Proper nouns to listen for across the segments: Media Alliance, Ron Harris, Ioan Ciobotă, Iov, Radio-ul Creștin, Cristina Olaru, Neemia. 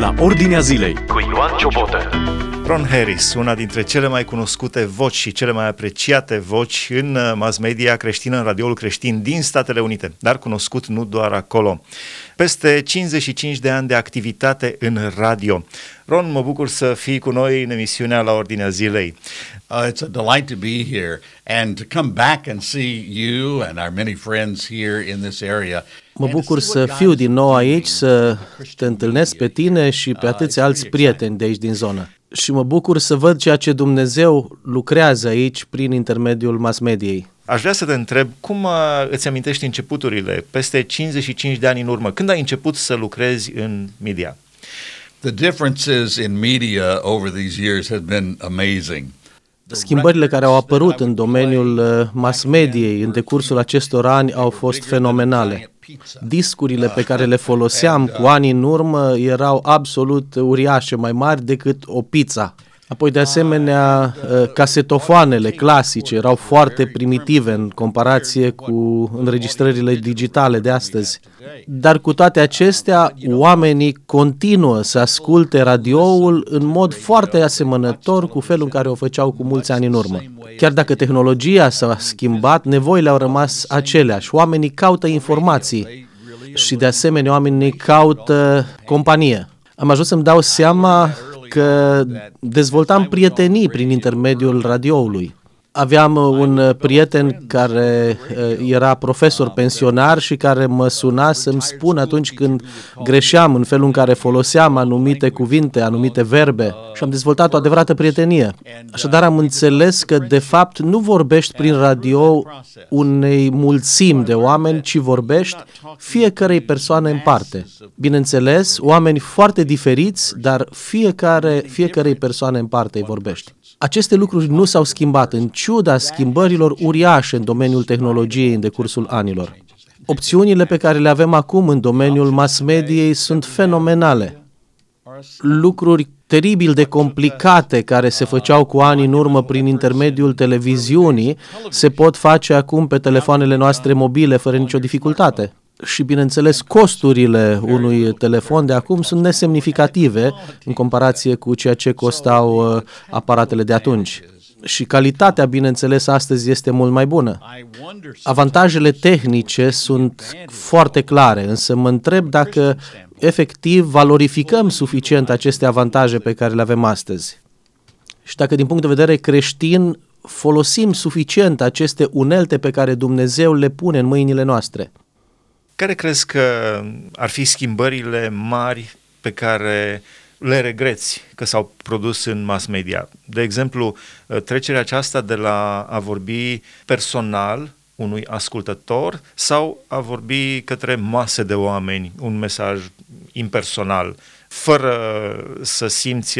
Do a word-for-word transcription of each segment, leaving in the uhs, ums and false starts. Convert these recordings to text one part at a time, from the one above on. la Ordinea Zilei cu Ioan Ciobotă. Ron Harris, una dintre cele mai cunoscute voci și cele mai apreciate voci în mass media creștină, în Radio-ul Creștin din Statele Unite, dar cunoscut nu doar acolo. Peste cincizeci și cinci de ani de activitate în radio. Ron, mă bucur să fii cu noi în emisiunea La Ordinea Zilei. Uh, it's a delight to be here and to come back and see you and our many friends here in this area. Mă bucur să fiu din nou aici, să te întâlnesc pe tine și pe atâția alți prieteni de aici din zonă. Și mă bucur să văd ceea ce Dumnezeu lucrează aici prin intermediul mass-mediei. Aș vrea să te întreb, cum îți amintești începuturile peste cincizeci și cinci de ani în urmă? Când ai început să lucrezi în media? The differences in media over these years have been amazing. Schimbările care au apărut în domeniul mass-mediei în decursul acestor ani au fost fenomenale. Discurile pe care le foloseam cu ani în urmă erau absolut uriașe, mai mari decât o pizza. Apoi, de asemenea, casetofoanele clasice erau foarte primitive în comparație cu înregistrările digitale de astăzi. Dar cu toate acestea, oamenii continuă să asculte radioul în mod foarte asemănător cu felul în care o făceau cu mulți ani în urmă. Chiar dacă tehnologia s-a schimbat, nevoile au rămas aceleași. Oamenii caută informații și, de asemenea, oamenii caută companie. Am ajuns să-mi dau seama că dezvoltam prietenii prin intermediul radioului. Aveam un prieten care era profesor pensionar și care mă suna să-mi spun atunci când greșeam în felul în care foloseam anumite cuvinte, anumite verbe, și am dezvoltat o adevărată prietenie. Așadar am înțeles că de fapt nu vorbești prin radio unei mulțimi de oameni, ci vorbești fiecărei persoane în parte. Bineînțeles, oameni foarte diferiți, dar fiecare, fiecărei persoane în parte îi vorbești. Aceste lucruri nu s-au schimbat în ciuda schimbărilor uriașe în domeniul tehnologiei în decursul anilor. Opțiunile pe care le avem acum în domeniul mass-mediei sunt fenomenale. Lucruri teribil de complicate care se făceau cu ani în urmă prin intermediul televiziunii se pot face acum pe telefoanele noastre mobile fără nicio dificultate. Și, bineînțeles, costurile unui telefon de acum sunt nesemnificative în comparație cu ceea ce costau aparatele de atunci. Și calitatea, bineînțeles, astăzi este mult mai bună. Avantajele tehnice sunt foarte clare, însă mă întreb dacă efectiv valorificăm suficient aceste avantaje pe care le avem astăzi. Și dacă, din punct de vedere creștin, folosim suficient aceste unelte pe care Dumnezeu le pune în mâinile noastre. Care crezi că ar fi schimbările mari pe care le regreți că s-au produs în mass media? De exemplu, trecerea aceasta de la a vorbi personal unui ascultător sau a vorbi către mase de oameni, un mesaj impersonal, fără să simți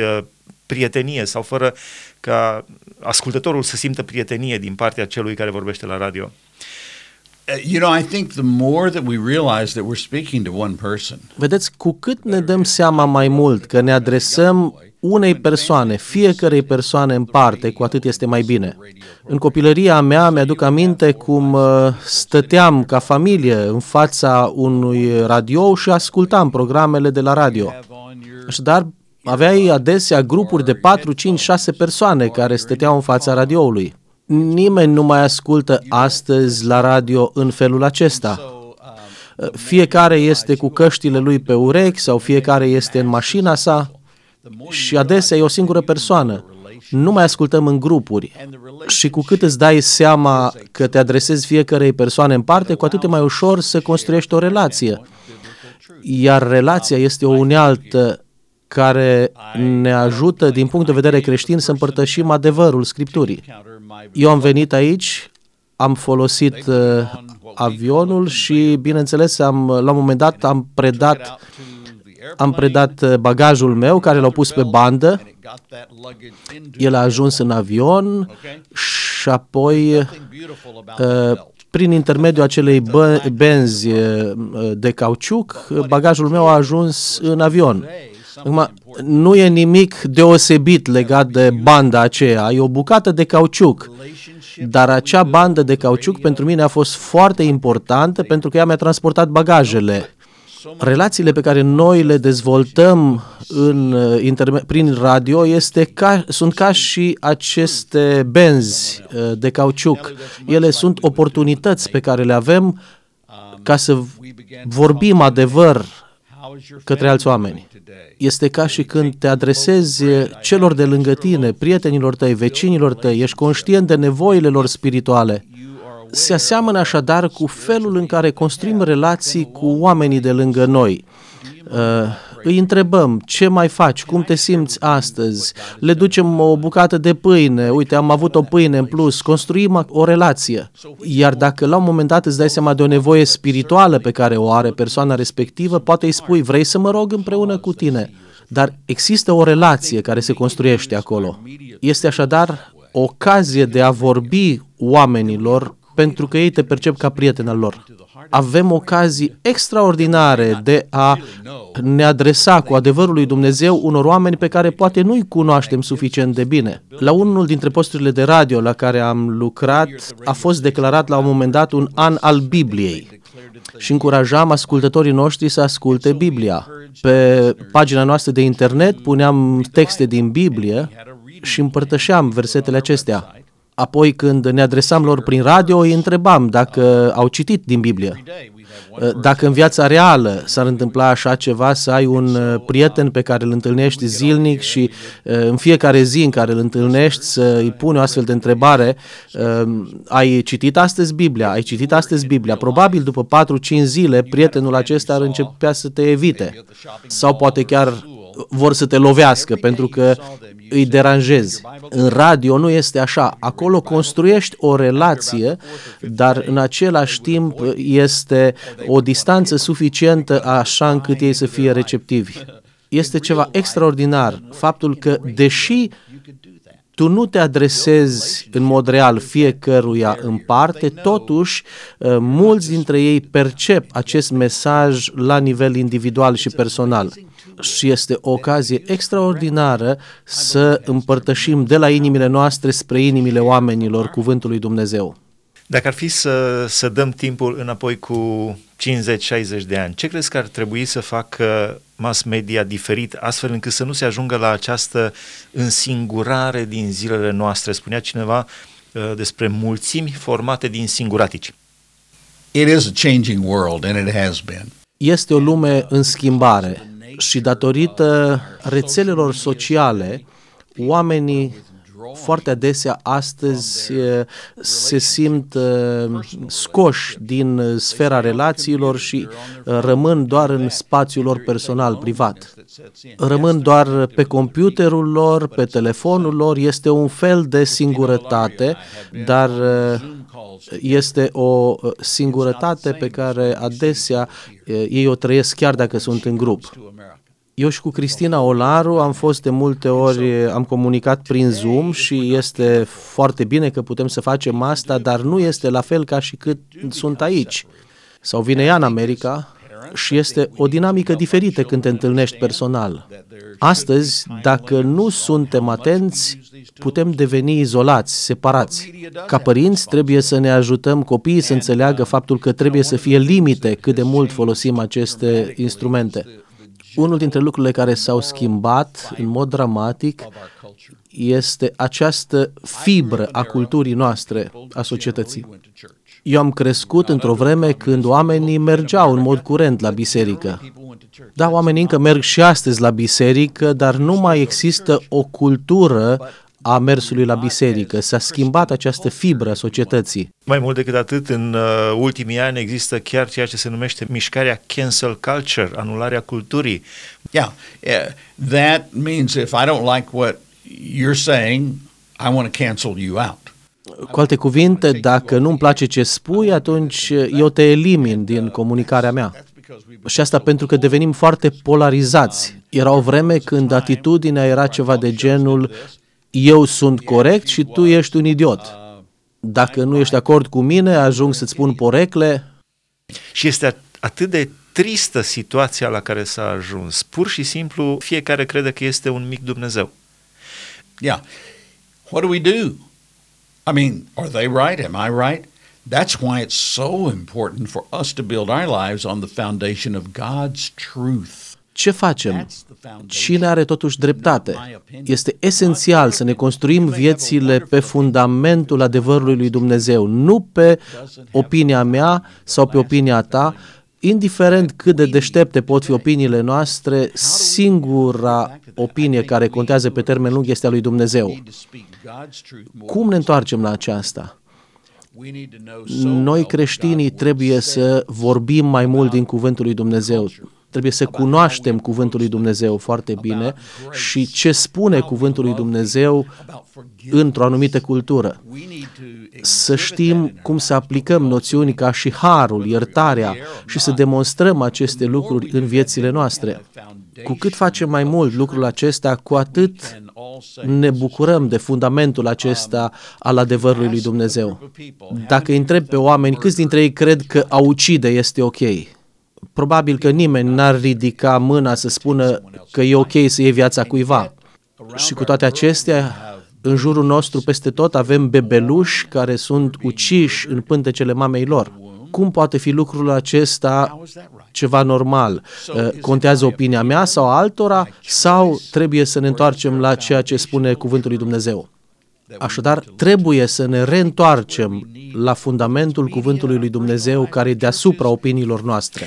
prietenie sau fără ca ascultătorul să simtă prietenie din partea celui care vorbește la radio. You know, I think the more that we realize that we're speaking to one person. Vedeți, cu cât ne dăm seama mai mult că ne adresăm unei persoane, fiecărei persoane în parte, cu atât este mai bine. În copilăria mea mi-aduc aminte cum stăteam ca familie în fața unui radio și ascultam programele de la radio. Așadar, aveai adesea grupuri de patru, cinci, șase persoane care stăteau în fața radioului. Nimeni nu mai ascultă astăzi la radio în felul acesta. Fiecare este cu căștile lui pe urechi sau fiecare este în mașina sa și adesea e o singură persoană. Nu mai ascultăm în grupuri. Și cu cât îți dai seama că te adresezi fiecarei persoane în parte, cu atât e mai ușor să construiești o relație. Iar relația este o unealtă care ne ajută, din punct de vedere creștin, să împărtășim adevărul Scripturii. Eu am venit aici, am folosit uh, avionul și, bineînțeles, am, la un moment dat am predat, am predat bagajul meu, care l-au pus pe bandă. El a ajuns în avion și apoi, uh, prin intermediul acelei bă- benzi de cauciuc, bagajul meu a ajuns în avion. Acum, nu e nimic deosebit legat de banda aceea, e o bucată de cauciuc, dar acea bandă de cauciuc pentru mine a fost foarte importantă pentru că ea mi-a transportat bagajele. relațiile pe care noi le dezvoltăm în, interme- prin radio este ca, sunt ca și aceste benzi de cauciuc. Ele sunt oportunități pe care le avem ca să vorbim adevăr către alți oameni. Este ca și când te adresezi celor de lângă tine, prietenilor tăi, vecinilor tăi, ești conștient de nevoile lor spirituale. Se aseamănă așadar cu felul în care construim relații cu oamenii de lângă noi. Uh, îi întrebăm, ce mai faci, cum te simți astăzi? Le ducem o bucată de pâine, uite, am avut o pâine în plus, construim o relație. Iar dacă la un moment dat îți dai seama de o nevoie spirituală pe care o are persoana respectivă, poate îi spui, vrei să mă rog împreună cu tine? Dar există o relație care se construiește acolo. Este așadar o ocazie de a vorbi oamenilor pentru că ei te percep ca prieten al lor. Avem ocazii extraordinare de a ne adresa cu adevărul lui Dumnezeu unor oameni pe care poate nu-i cunoaștem suficient de bine. La unul dintre posturile de radio la care am lucrat a fost declarat la un moment dat un an al Bibliei și încurajam ascultătorii noștri să asculte Biblia. Pe pagina noastră de internet puneam texte din Biblie și împărtășeam versetele acestea. Apoi, când ne adresam lor prin radio, îi întrebam dacă au citit din Biblie. Dacă în viața reală s-ar întâmpla așa ceva, să ai un prieten pe care îl întâlnești zilnic și în fiecare zi în care îl întâlnești să îi pune o astfel de întrebare, ai citit astăzi Biblia, ai citit astăzi Biblia, probabil după patru-cinci zile prietenul acesta ar începea să te evite sau poate chiar vor să te lovească pentru că îi deranjezi. În radio nu este așa. Acolo construiești o relație, dar în același timp este o distanță suficientă așa încât ei să fie receptivi. Este ceva extraordinar faptul că, deși tu nu te adresezi în mod real fiecăruia în parte, totuși mulți dintre ei percep acest mesaj la nivel individual și personal. Și este o ocazie extraordinară să împărtășim de la inimile noastre spre inimile oamenilor cuvântul lui Dumnezeu. Dacă ar fi să, să dăm timpul înapoi cu cincizeci șaizeci de ani, ce crezi că ar trebui să facă mass media diferit, astfel încât să nu se ajungă la această însingurare din zilele noastre? Spunea cineva uh, despre mulțimi formate din singuratici. It is a changing world and it has been. Este o lume în schimbare. Și datorită rețelelor sociale, oamenii foarte adesea astăzi se simt scoși din sfera relațiilor și rămân doar în spațiul lor personal, privat. Rămân doar pe computerul lor, pe telefonul lor, este un fel de singurătate, dar este o singurătate pe care adesea ei o trăiesc chiar dacă sunt în grup. Eu și cu Cristina Olaru am fost de multe ori, am comunicat prin Zoom și este foarte bine că putem să facem asta, dar nu este la fel ca și cât sunt aici. Sau vine ea în America și este o dinamică diferită când te întâlnești personal. Astăzi, dacă nu suntem atenți, putem deveni izolați, separați. Ca părinți, trebuie să ne ajutăm copiii să înțeleagă faptul că trebuie să fie limite cât de mult folosim aceste instrumente. Unul dintre lucrurile care s-au schimbat în mod dramatic este această fibră a culturii noastre, a societății. Eu am crescut într-o vreme când oamenii mergeau în mod curent la biserică. Da, oamenii încă merg și astăzi la biserică, dar nu mai există o cultură a mersului la biserică. S-a schimbat această fibră a societății. Mai mult decât atât, în uh, ultimii ani există chiar ceea ce se numește mișcarea cancel culture, anularea culturii. Yeah, yeah. That means if I don't like what you're saying, I want to cancel you out. Cu alte cuvinte, dacă nu-mi place ce spui, atunci eu te elimin din comunicarea mea. Și asta pentru că devenim foarte polarizați. Era o vreme când atitudinea era ceva de genul eu sunt corect și tu ești un idiot. Dacă nu ești de acord cu mine, ajung să-ți spun porecle. Și este atât de tristă situația la care s-a ajuns. Pur și simplu, fiecare crede că este un mic Dumnezeu. Yeah. What do we do? I mean, are they right? Am I right? That's why it's so important for us to build our lives on the foundation of God's truth. Ce facem? Cine are totuși dreptate? Este esențial să ne construim viețile pe fundamentul adevărului lui Dumnezeu, nu pe opinia mea sau pe opinia ta, indiferent cât de deștepte pot fi opiniile noastre, singura opinie care contează pe termen lung este a lui Dumnezeu. Cum ne întoarcem la aceasta? Noi creștinii trebuie să vorbim mai mult din cuvântul lui Dumnezeu. Trebuie să cunoaștem cuvântul lui Dumnezeu foarte bine și ce spune cuvântul lui Dumnezeu într-o anumită cultură. Să știm cum să aplicăm noțiuni ca și harul, iertarea și să demonstrăm aceste lucruri în viețile noastre. Cu cât facem mai mult lucrul acesta, cu atât ne bucurăm de fundamentul acesta al adevărului lui Dumnezeu. Dacă îi întreb pe oameni, câți dintre ei cred că a ucide este ok? Probabil că nimeni n-ar ridica mâna să spună că e ok să iei viața cuiva. Și cu toate acestea, în jurul nostru, peste tot, avem bebeluși care sunt uciși în pântecele mamei lor. Cum poate fi lucrul acesta ceva normal? Contează opinia mea sau altora? Sau trebuie să ne întoarcem la ceea ce spune cuvântul lui Dumnezeu? Așadar, trebuie să ne reîntoarcem la fundamentul cuvântului lui Dumnezeu care e deasupra opiniilor noastre.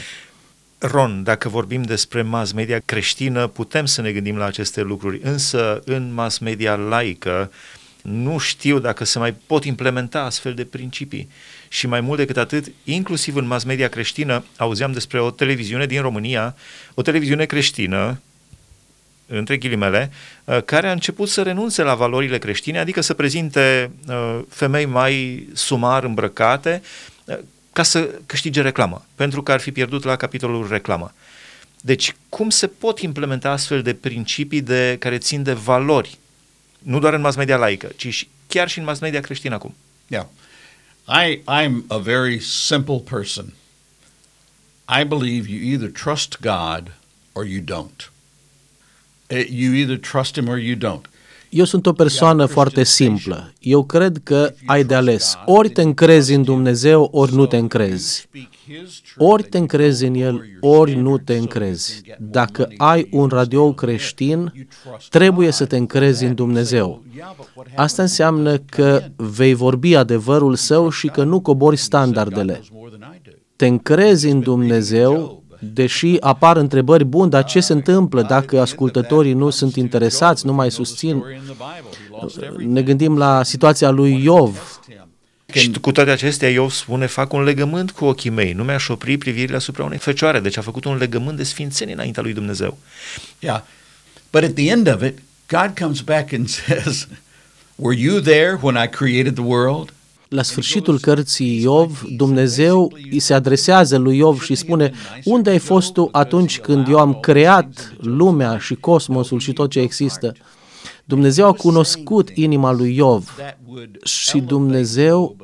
Ron, dacă vorbim despre mass media creștină, putem să ne gândim la aceste lucruri, însă în mass media laică nu știu dacă se mai pot implementa astfel de principii. Și mai mult decât atât, inclusiv în mass media creștină, auzeam despre o televiziune din România, o televiziune creștină, între ghilimele, care a început să renunțe la valorile creștine, adică să prezinte femei mai sumar îmbrăcate ca să câștige reclamă, pentru că ar fi pierdut la capitolul reclamă. Deci, cum se pot implementa astfel de principii de, care țin de valori, nu doar în mass media laică, ci și, chiar și în mass media creștină acum? Yeah. I, I'm a very simple person. I believe you either trust God or you don't. You either trust him or you don't. Eu sunt o persoană foarte simplă. Eu cred că ai de ales. Ori te încrezi în Dumnezeu, ori nu te încrezi. Ori te încrezi în El, ori nu te încrezi. Dacă ai un radio creștin, trebuie să te încrezi în Dumnezeu. Asta înseamnă că vei vorbi adevărul Său și că nu cobori standardele. Te încrezi în Dumnezeu, deși apar întrebări, bun, dar ce se întâmplă dacă ascultătorii nu sunt interesați, nu mai susțin? Ne gândim la situația lui Iov. Și cu toate acestea, Iov spune, fac un legământ cu ochii mei, nu mi-aș opri privirile asupra unei fecioare. Deci a făcut un legământ de sfințenie înaintea lui Dumnezeu. Yeah. But at the end of it, God comes back and says, were you there when I created the world? La sfârșitul cărții Iov, Dumnezeu îi se adresează lui Iov și spune, unde ai fost tu atunci când eu am creat lumea și cosmosul și tot ce există? Dumnezeu a cunoscut inima lui Iov și Dumnezeu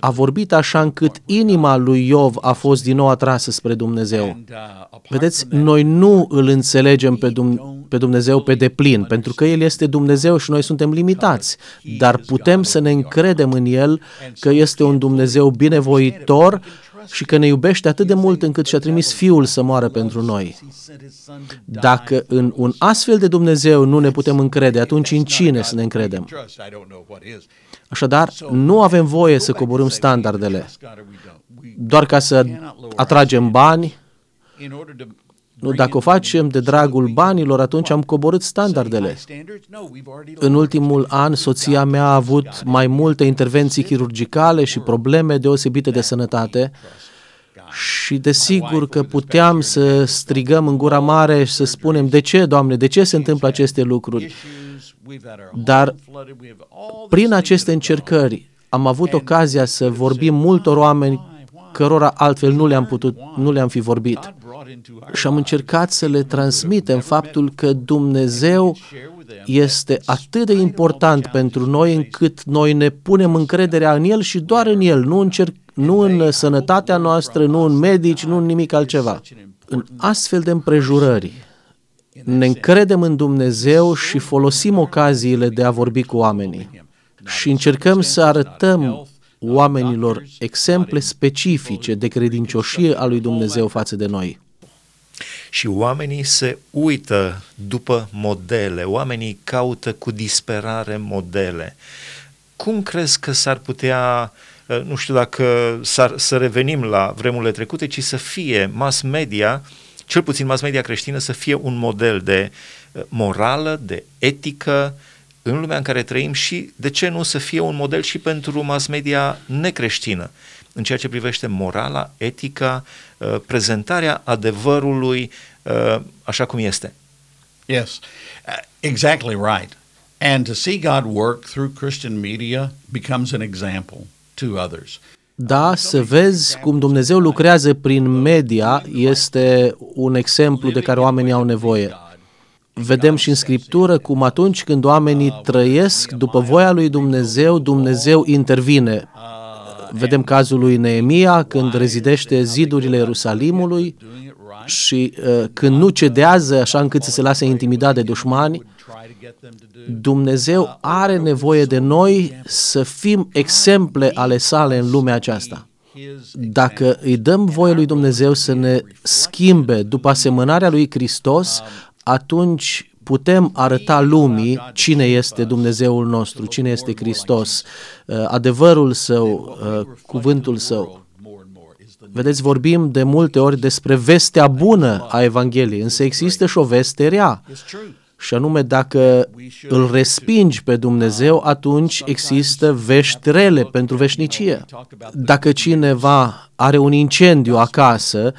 a vorbit așa încât inima lui Iov a fost din nou atrasă spre Dumnezeu. Vedeți, noi nu îl înțelegem pe, Dum- pe Dumnezeu pe deplin, pentru că El este Dumnezeu și noi suntem limitați, dar putem să ne încredem în El că este un Dumnezeu binevoitor și că ne iubește atât de mult încât și-a trimis Fiul să moară pentru noi. Dacă în un astfel de Dumnezeu nu ne putem încrede, atunci în cine să ne încredem? Așadar, nu avem voie să coborâm standardele, doar ca să atragem bani. Nu, dacă o facem de dragul banilor, atunci am coborât standardele. În ultimul an, soția mea a avut mai multe intervenții chirurgicale și probleme deosebite de sănătate și desigur că puteam să strigăm în gura mare și să spunem, de ce, Doamne, de ce se întâmplă aceste lucruri? Dar prin aceste încercări am avut ocazia să vorbim multor oameni cărora altfel nu le-am putut, nu le-am fi vorbit. Și am încercat să le transmitem faptul că Dumnezeu este atât de important pentru noi încât noi ne punem încrederea în El și doar în El, nu în, cer- nu în sănătatea noastră, nu în medici, nu în nimic altceva. În astfel de împrejurări ne încredem în Dumnezeu și folosim ocaziile de a vorbi cu oamenii. Și încercăm să arătăm oamenilor exemple specifice de credincioșie a lui Dumnezeu față de noi. Și oamenii se uită după modele, oamenii caută cu disperare modele. Cum crezi că s-ar putea, nu știu dacă s-ar, să revenim la vremurile trecute, ci să fie mass media, cel puțin mass media creștină, să fie un model de morală, de etică în lumea în care trăim și, de ce nu, să fie un model și pentru mass media necreștină, în ceea ce privește morala, etica, prezentarea adevărului așa cum este. Yes, exactly right. And to see God work through Christian media becomes an example to others. Da, să vezi cum Dumnezeu lucrează prin media este un exemplu de care oamenii au nevoie. Vedem și în Scriptură cum atunci când oamenii trăiesc după voia lui Dumnezeu, Dumnezeu intervine. Vedem cazul lui Neemia când rezidește zidurile Ierusalimului și uh, când nu cedează așa încât să se lase intimidat de dușmani. Dumnezeu are nevoie de noi să fim exemple ale sale în lumea aceasta. Dacă îi dăm voie lui Dumnezeu să ne schimbe după asemănarea lui Hristos, atunci putem arăta lumii cine este Dumnezeul nostru, cine este Hristos, adevărul Său, cuvântul Său. Vedeți, vorbim de multe ori despre vestea bună a Evangheliei, însă există și o veste rea. Și anume, dacă îl respingi pe Dumnezeu, atunci există vești rele pentru veșnicie. Dacă cineva are un incendiu acasă,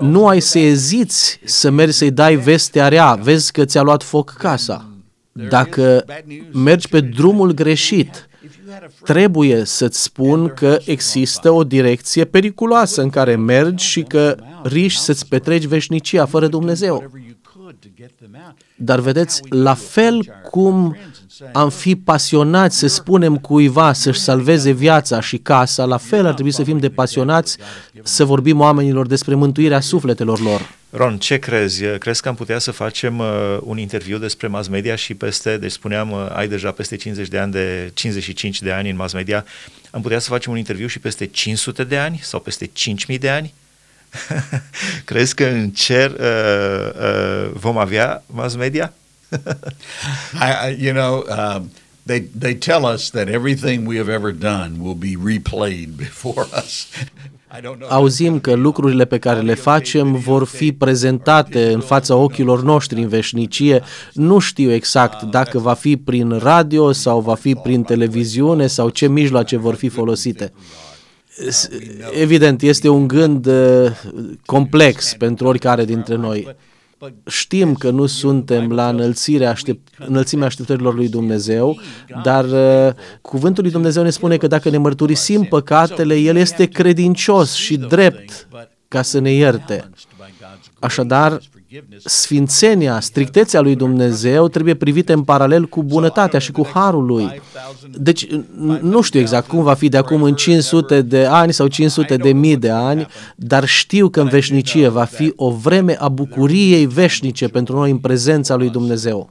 nu ai să eziți să mergi să-i dai vestea rea, vezi că ți-a luat foc casa. Dacă mergi pe drumul greșit, trebuie să-ți spun că există o direcție periculoasă în care mergi și că riști să-ți petreci veșnicia fără Dumnezeu. Dar vedeți, la fel cum am fi pasionați să spunem cuiva să-și salveze viața și casa, la fel ar trebui să fim de pasionați să vorbim oamenilor despre mântuirea sufletelor lor. Ron, ce crezi? Crezi că am putea să facem uh, un interviu despre mass media și peste, deci spuneam, uh, ai deja peste cincizeci de ani, de cincizeci și cinci de ani în mass media, am putea să facem un interviu și peste cinci sute de ani sau peste cinci mii de ani? Crezi că în cer uh, uh, vom avea mass media? I, you know, uh, they they tell us that everything we have ever done will be replayed before us. Auzim că lucrurile pe care le facem vor fi prezentate în fața ochilor noștri în veșnicie. Nu știu exact dacă va fi prin radio sau va fi prin televiziune sau ce mijloace vor fi folosite. Evident, este un gând complex pentru oricare dintre noi. Știm că nu suntem la înălțirea aștept, înălțimea așteptărilor lui Dumnezeu, dar uh, cuvântul lui Dumnezeu ne spune că dacă ne mărturisim păcatele, El este credincios și drept ca să ne ierte. Așadar, sfințenia, strictețea lui Dumnezeu trebuie privită în paralel cu bunătatea și cu harul lui. Deci, nu știu exact cum va fi de acum în cinci sute de ani sau cinci sute de mii de ani, dar știu că în veșnicie va fi o vreme a bucuriei veșnice pentru noi în prezența lui Dumnezeu.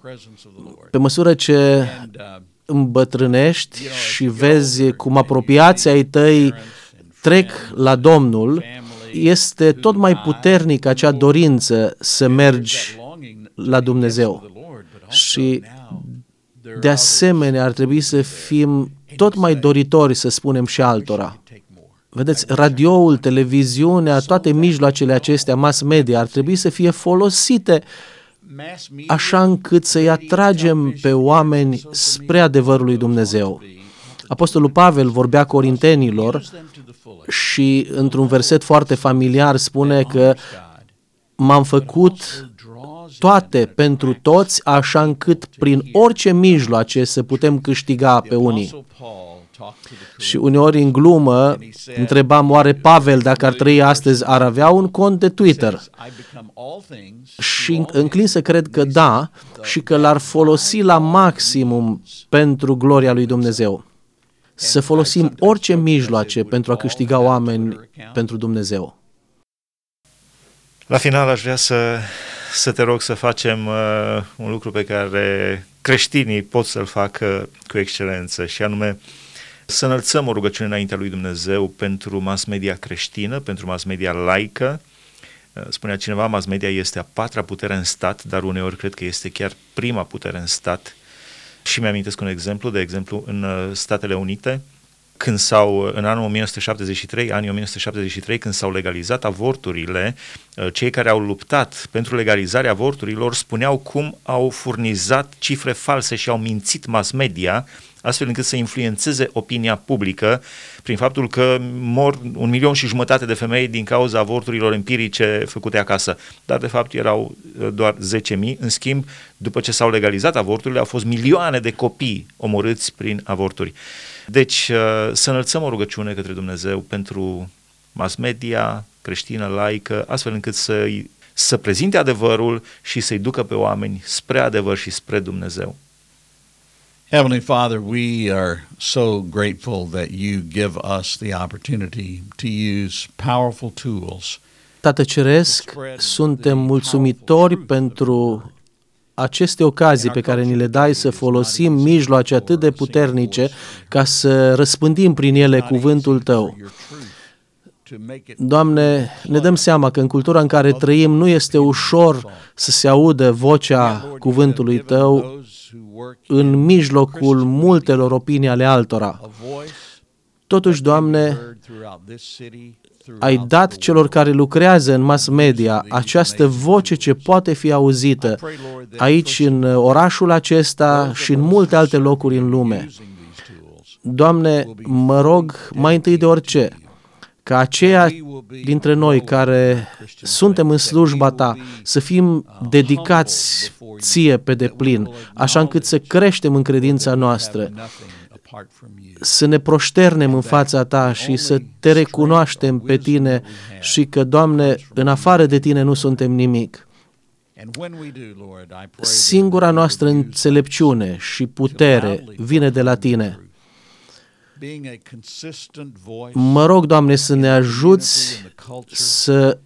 Pe măsură ce îmbătrânești și vezi cum apropiații ai tăi trec la Domnul, este tot mai puternic acea dorință să mergi la Dumnezeu. Și de asemenea ar trebui să fim tot mai doritori să spunem și altora. Vedeți, radioul, televiziunea, toate mijloacele acestea, mass media, ar trebui să fie folosite așa încât să-i atragem pe oameni spre adevărul lui Dumnezeu. Apostolul Pavel vorbea Corintenilor și într-un verset foarte familiar spune că m-am făcut toate pentru toți, așa încât prin orice mijloace să putem câștiga pe unii. Și uneori în glumă întrebam, oare Pavel, dacă ar trăi astăzi, ar avea un cont de Twitter? Și înclin să cred că da și că l-ar folosi la maximum pentru gloria lui Dumnezeu. Să folosim orice mijloace pentru a câștiga oameni pentru Dumnezeu. La final aș vrea să, să te rog să facem uh, un lucru pe care creștinii pot să-l facă cu excelență și anume Să înălțăm o rugăciune înaintea lui Dumnezeu pentru mass media creștină, pentru mass media laică. Spunea cineva, mass media este a patra putere în stat, dar uneori cred că este chiar prima putere în stat. Și mi-amintesc un exemplu, de exemplu, în Statele Unite, când s-au, în anul o mie nouă sute șaptezeci și trei, anii o mie nouă sute șaptezeci și trei, când s-au legalizat avorturile, cei care au luptat pentru legalizarea avorturilor spuneau cum au furnizat cifre false și au mințit mass media, astfel încât să influențeze opinia publică prin faptul că mor un milion și jumătate de femei din cauza avorturilor empirice făcute acasă. Dar de fapt erau doar zece mii, în schimb, după ce s-au legalizat avorturile, au fost milioane de copii omorâți prin avorturi. Deci să înălțăm o rugăciune către Dumnezeu pentru mass media creștină, laică, astfel încât să-i, să prezinte adevărul și să-i ducă pe oameni spre adevăr și spre Dumnezeu. Heavenly Father, we are so grateful that you give us the opportunity to use powerful tools. Tată Ceresc, suntem mulțumitori pentru aceste ocazii pe care ni le dai să folosim mijloace atât de puternice ca să răspândim prin ele cuvântul Tău. Doamne, ne dăm seama că în cultura în care trăim nu este ușor să se audă vocea cuvântului Tău în mijlocul multelor opinii ale altora. Totuși, Doamne, ai dat celor care lucrează în mass media această voce ce poate fi auzită aici, în orașul acesta și în multe alte locuri în lume. Doamne, mă rog mai întâi de orice, ca aceia dintre noi care suntem în slujba Ta să fim dedicați Ție pe deplin, așa încât să creștem în credința noastră, să ne proșternem în fața Ta și să Te recunoaștem pe Tine și că, Doamne, în afară de Tine nu suntem nimic. Singura noastră înțelepciune și putere vine de la Tine. Mă rog, Doamne, să ne ajuți să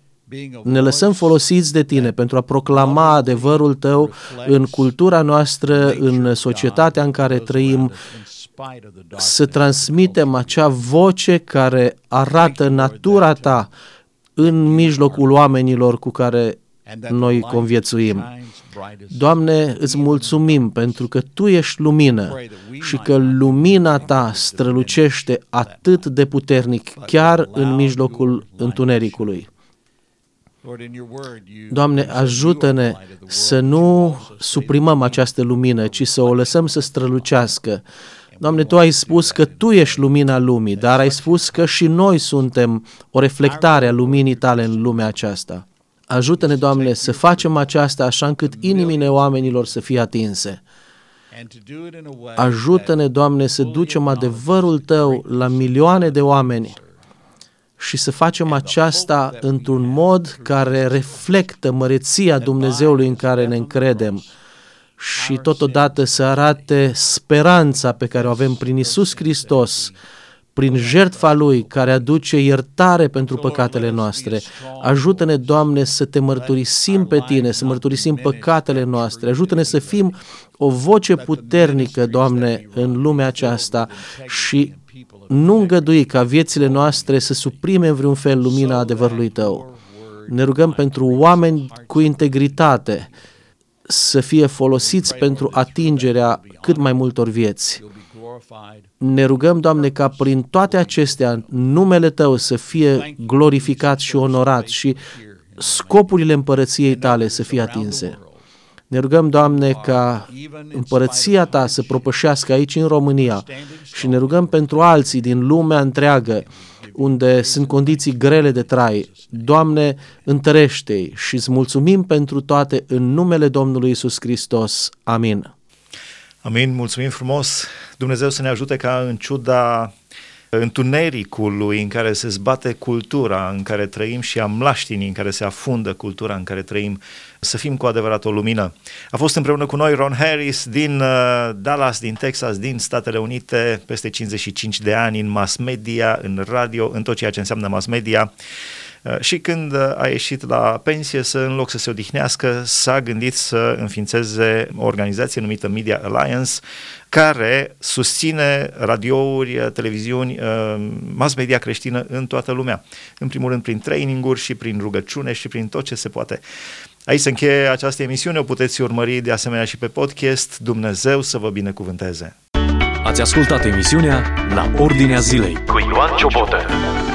ne lăsăm folosiți de Tine pentru a proclama adevărul Tău în cultura noastră, în societatea în care trăim, să transmitem acea voce care arată natura Ta în mijlocul oamenilor cu care noi conviețuim. Doamne, îți mulțumim pentru că Tu ești lumină și că lumina Ta strălucește atât de puternic, chiar în mijlocul întunericului. Doamne, ajută-ne să nu suprimăm această lumină, ci să o lăsăm să strălucească. Doamne, Tu ai spus că Tu ești lumina lumii, dar ai spus că și noi suntem o reflectare a luminii Tale în lumea aceasta. Ajută-ne, Doamne, să facem aceasta așa încât inimile oamenilor să fie atinse. Ajută-ne, Doamne, să ducem adevărul Tău la milioane de oameni și să facem aceasta într-un mod care reflectă măreția Dumnezeului în care ne încredem și totodată să arate speranța pe care o avem prin Iisus Hristos, prin jertfa Lui, care aduce iertare pentru păcatele noastre. Ajută-ne, Doamne, să Te mărturisim pe Tine, să mărturisim păcatele noastre. Ajută-ne să fim o voce puternică, Doamne, în lumea aceasta și nu îngădui ca viețile noastre să suprime în vreun fel lumina adevărului Tău. Ne rugăm pentru oameni cu integritate să fie folosiți pentru atingerea cât mai multor vieți. Ne rugăm, Doamne, ca prin toate acestea numele Tău să fie glorificat și onorat și scopurile împărăției Tale să fie atinse. Ne rugăm, Doamne, ca împărăția Ta să propășească aici în România și ne rugăm pentru alții din lumea întreagă unde sunt condiții grele de trai. Doamne, întărește-i și îți mulțumim pentru toate în numele Domnului Iisus Hristos. Amin. Amin, mulțumim frumos. Dumnezeu să ne ajute ca în ciuda întunericului în care se zbate cultura în care trăim și a mlaștinii în care se afundă cultura în care trăim, să fim cu adevărat o lumină. A fost împreună cu noi Ron Harris din Dallas, din Texas, din Statele Unite, peste cincizeci și cinci de ani în mass media, în radio, în tot ceea ce înseamnă mass media. și când a ieșit la pensie, să, în loc să se odihnească, s-a gândit să înființeze o organizație numită Media Alliance, care susține radiouri, televiziuni, mass media creștină în toată lumea. În primul rând prin traininguri și prin rugăciune și prin tot ce se poate. Aici se încheie această emisiune, o puteți urmări de asemenea și pe podcast. Dumnezeu să vă binecuvânteze! Ați ascultat emisiunea La Ordinea Zilei cu Ioan Ciobotă.